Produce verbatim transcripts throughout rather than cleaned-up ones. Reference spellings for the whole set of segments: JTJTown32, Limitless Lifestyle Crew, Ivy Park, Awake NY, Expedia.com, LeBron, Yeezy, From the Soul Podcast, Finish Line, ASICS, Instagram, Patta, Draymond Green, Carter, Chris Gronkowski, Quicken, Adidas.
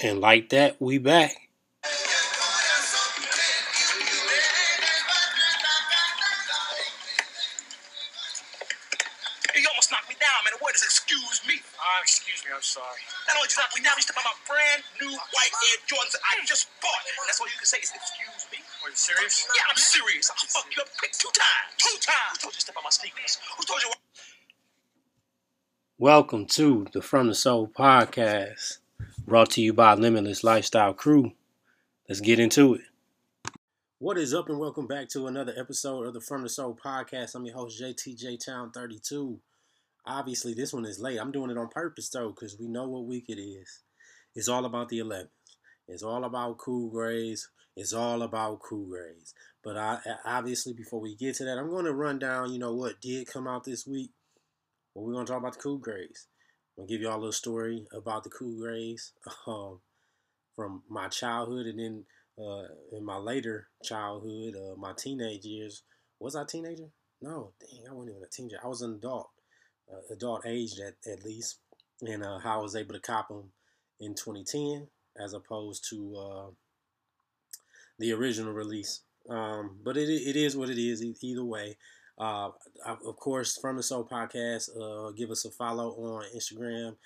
And like that, we back. You almost knocked me down, man. The word is excuse me. Uh, excuse me, I'm sorry. Not only did you knock me down, you stepped on my brand new white Air Jordans that I just bought. That's all you can say is excuse me. Are you serious? Yeah, I'm serious. I'll fuck you up quick two times. Two times. Who told you to step on my sneakers? Who told you? Welcome to the From the Soul Podcast, brought to you by Limitless Lifestyle Crew. Let's get into it. What is up and welcome back to another episode of the From the Soul Podcast. I'm your host, J T J Town thirty-two. Obviously, this one is late. I'm doing it on purpose, though, because we know what week it is. It's all about the eleventh. It's all about cool grades. It's all about cool grades. But I, obviously, before we get to that, I'm going to run down, you know, what did come out this week. Well, we're going to talk about the cool grades. I'm gonna give y'all a little story about the cool grades um, from my childhood and then uh, in my later childhood, uh, my teenage years. Was I a teenager? No, dang, I wasn't even a teenager. I was an adult, uh, adult aged at, at least, and uh, how I was able to cop them in twenty ten as opposed to uh, the original release. Um, but it it is what it is either way. Uh, of course, From the Soul Podcast, uh, give us a follow on Instagram.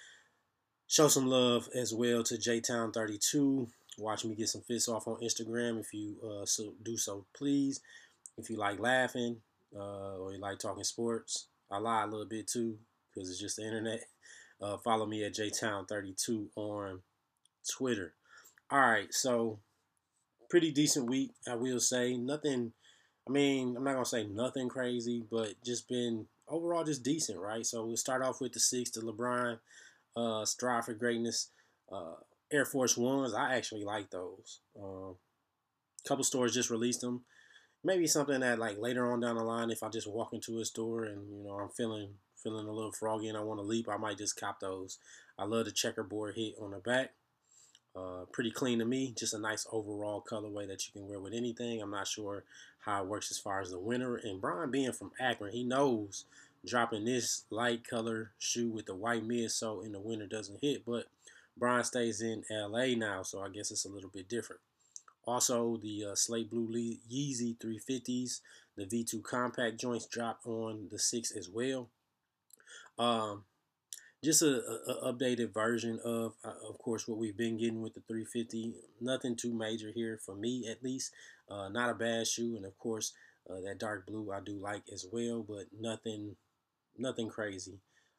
Show some love as well to J Town thirty-two. Watch me get some fits off on Instagram if you uh, so do so, please. If you like laughing uh, or you like talking sports, I lie a little bit too because it's just the internet. Uh, follow me at J Town thirty-two on Twitter. All right, so pretty decent week, I will say. Nothing... I mean, I'm not going to say nothing crazy, but just been overall just decent, right? So we'll start off with the six, the LeBron, uh, Strive for Greatness, uh, Air Force Ones. I actually like those. Uh, a couple stores just released them. Maybe something that, like, later on down the line, if I just walk into a store and, you know, I'm feeling feeling a little froggy and I want to leap, I might just cop those. I love the checkerboard hit on the back. Uh, pretty clean to me, just a nice overall colorway that you can wear with anything. I'm not sure how it works as far as the winter. And Brian being from Akron, he knows dropping this light color shoe with the white midsole in the winter doesn't hit. But Brian stays in L A now, so I guess it's a little bit different. Also, the uh, slate blue Le- Yeezy three fifties, the V two compact joints dropped on the six as well. Um, Just a, a updated version of, uh, of course, what we've been getting with the three fifty. Nothing too major here for me, at least. Uh, not a bad shoe, and of course, uh, that dark blue I do like as well, but nothing, nothing crazy.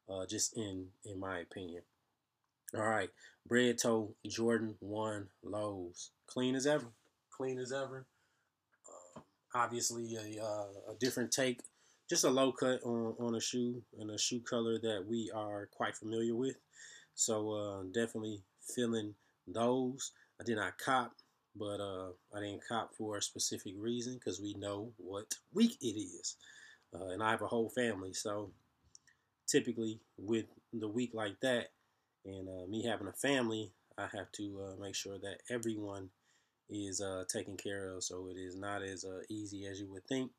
Uh, just in in my opinion. All right, Bread Toe Jordan One Lows, clean as ever, clean as ever. Uh, obviously, a uh, a different take. Just a low cut on, on a shoe and a shoe color that we are quite familiar with. So uh, definitely feeling those. I did not cop, but uh, I didn't cop for a specific reason because we know what week it is. Uh, and I have a whole family. So typically with the week like that and uh, me having a family, I have to uh, make sure that everyone is uh, taken care of. So it is not as uh, easy as you would think.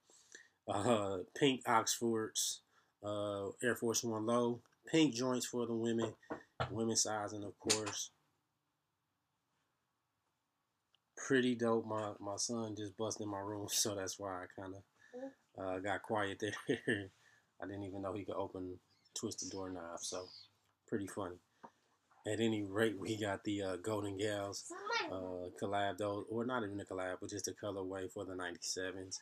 Uh, pink Oxfords, uh, Air Force One Low, pink joints for the women, women's sizing, of course. Pretty dope. My my son just busted in my room, so that's why I kind of uh, got quiet there. I didn't even know he could open, twist the doorknob, so pretty funny. At any rate, we got the uh, Golden Gals uh, collab, though, or not even a collab, but just a colorway for the ninety-sevens.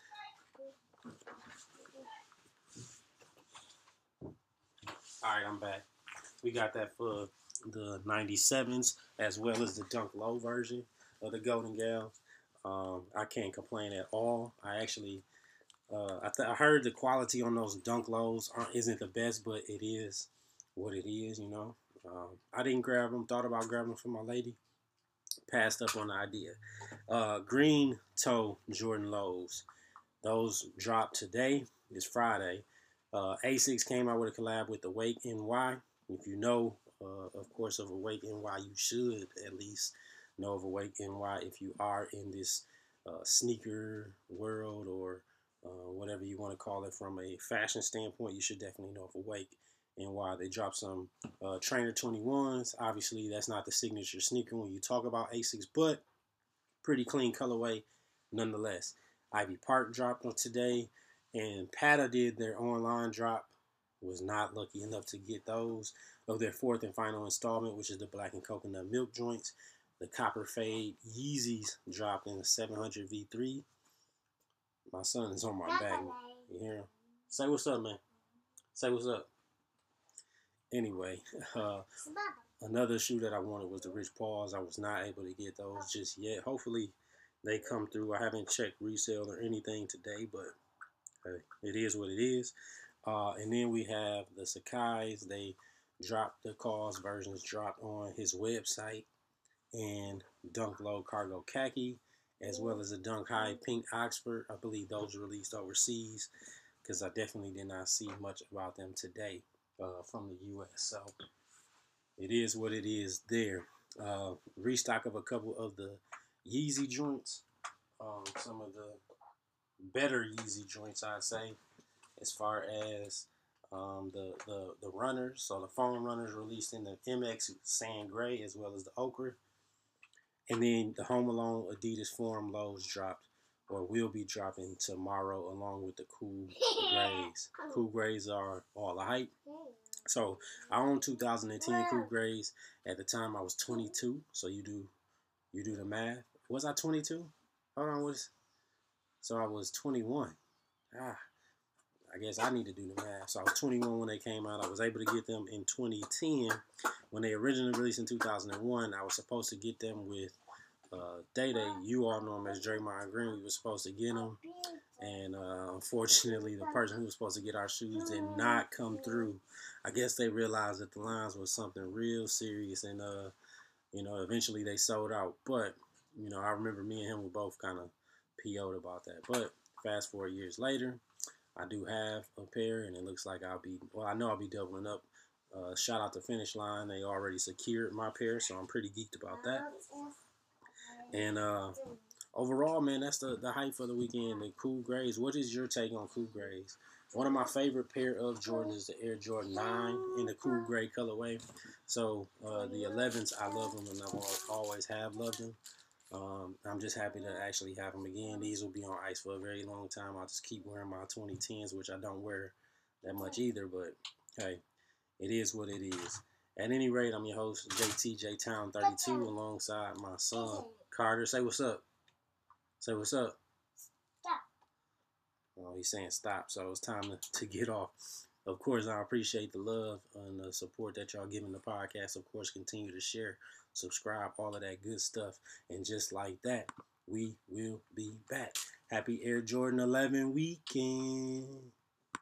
Alright, I'm back. We got that for the ninety-sevens as well as the Dunk Low version of the Golden Gals. Um, I can't complain at all. I actually, uh, I, th- I heard the quality on those Dunk Lows aren't, isn't the best, but it is what it is, you know. Um, I didn't grab them, thought about grabbing them for my lady. Passed up on the idea. Uh, Green Toe Jordan Lows. Those dropped today. It's Friday. Uh, ASICS came out with a collab with Awake N Y. If you know, uh, of course, of Awake N Y, you should at least know of Awake N Y if you are in this uh, sneaker world or uh, whatever you want to call it from a fashion standpoint. You should definitely know of Awake N Y. They dropped some uh, Trainer twenty-ones. Obviously, that's not the signature sneaker when you talk about Asics, but pretty clean colorway nonetheless. Ivy Park dropped on today, and Patta did their online drop. Was not lucky enough to get those of their fourth and final installment, which is the Black and Coconut Milk Joints. The Copper Fade Yeezys dropped in the seven hundred V three. My son is on my back. You hear him? Say what's up, man. Say what's up. Anyway, uh, another shoe that I wanted was the Rich Paws. I was not able to get those just yet. Hopefully, they come through. I haven't checked resale or anything today, but hey, it is what it is. Uh, and then we have the Sakais. They dropped the Cause versions dropped on his website. And Dunk Low Cargo Khaki, as well as a Dunk High Pink Oxford. I believe those were released overseas, because I definitely did not see much about them today uh, from the U S. So it is what it is there. Uh, restock of a couple of the Yeezy joints. Um, some of the better Yeezy joints, I'd say, as far as um, the, the, the runners. So the foam runners released in the M X Sand Gray, as well as the Ochre. And then the Home Alone Adidas Forum Lows dropped, or will be dropping tomorrow, along with the Cool Grays. Cool Grays are all the hype. So I own two thousand ten Cool Grays. At the time, I was twenty-two. So you do, you do the math. Was I twenty-two? Hold on, was so I was twenty-one. Ah, I guess I need to do the math. So I was twenty-one when they came out. I was able to get them in twenty ten. When they originally released in two thousand one, I was supposed to get them with uh, Day Day. You all know him as Draymond Green. We were supposed to get them. And uh, unfortunately, the person who was supposed to get our shoes did not come through. I guess they realized that the lines was something real serious. And, uh, you know, eventually they sold out. But, you know, I remember me and him were both kind of P O'd about that. But fast forward years later, I do have a pair, and it looks like I'll be, well, I know I'll be doubling up. Uh, shout out to Finish Line. They already secured my pair, so I'm pretty geeked about that. And uh, overall, man, that's the, the hype for the weekend, the Cool Grays. What is your take on Cool Grays? One of my favorite pair of Jordans is the Air Jordan nine in the Cool Gray colorway. So uh, the elevens, I love them, and I will always have loved them. Um, I'm just happy to actually have them again. These will be on ice for a very long time. I'll just keep wearing my twenty tens, which I don't wear that much either. But, hey, it is what it is. At any rate, I'm your host, J T J Town thirty-two, alongside my son, Carter. Say what's up. Say what's up. Stop. Oh, he's saying stop, so it's time to, to get off. Of course, I appreciate the love and the support that y'all giving the podcast. Of course, continue to share, subscribe, all of that good stuff. And just like that, we will be back. Happy Air Jordan eleven weekend.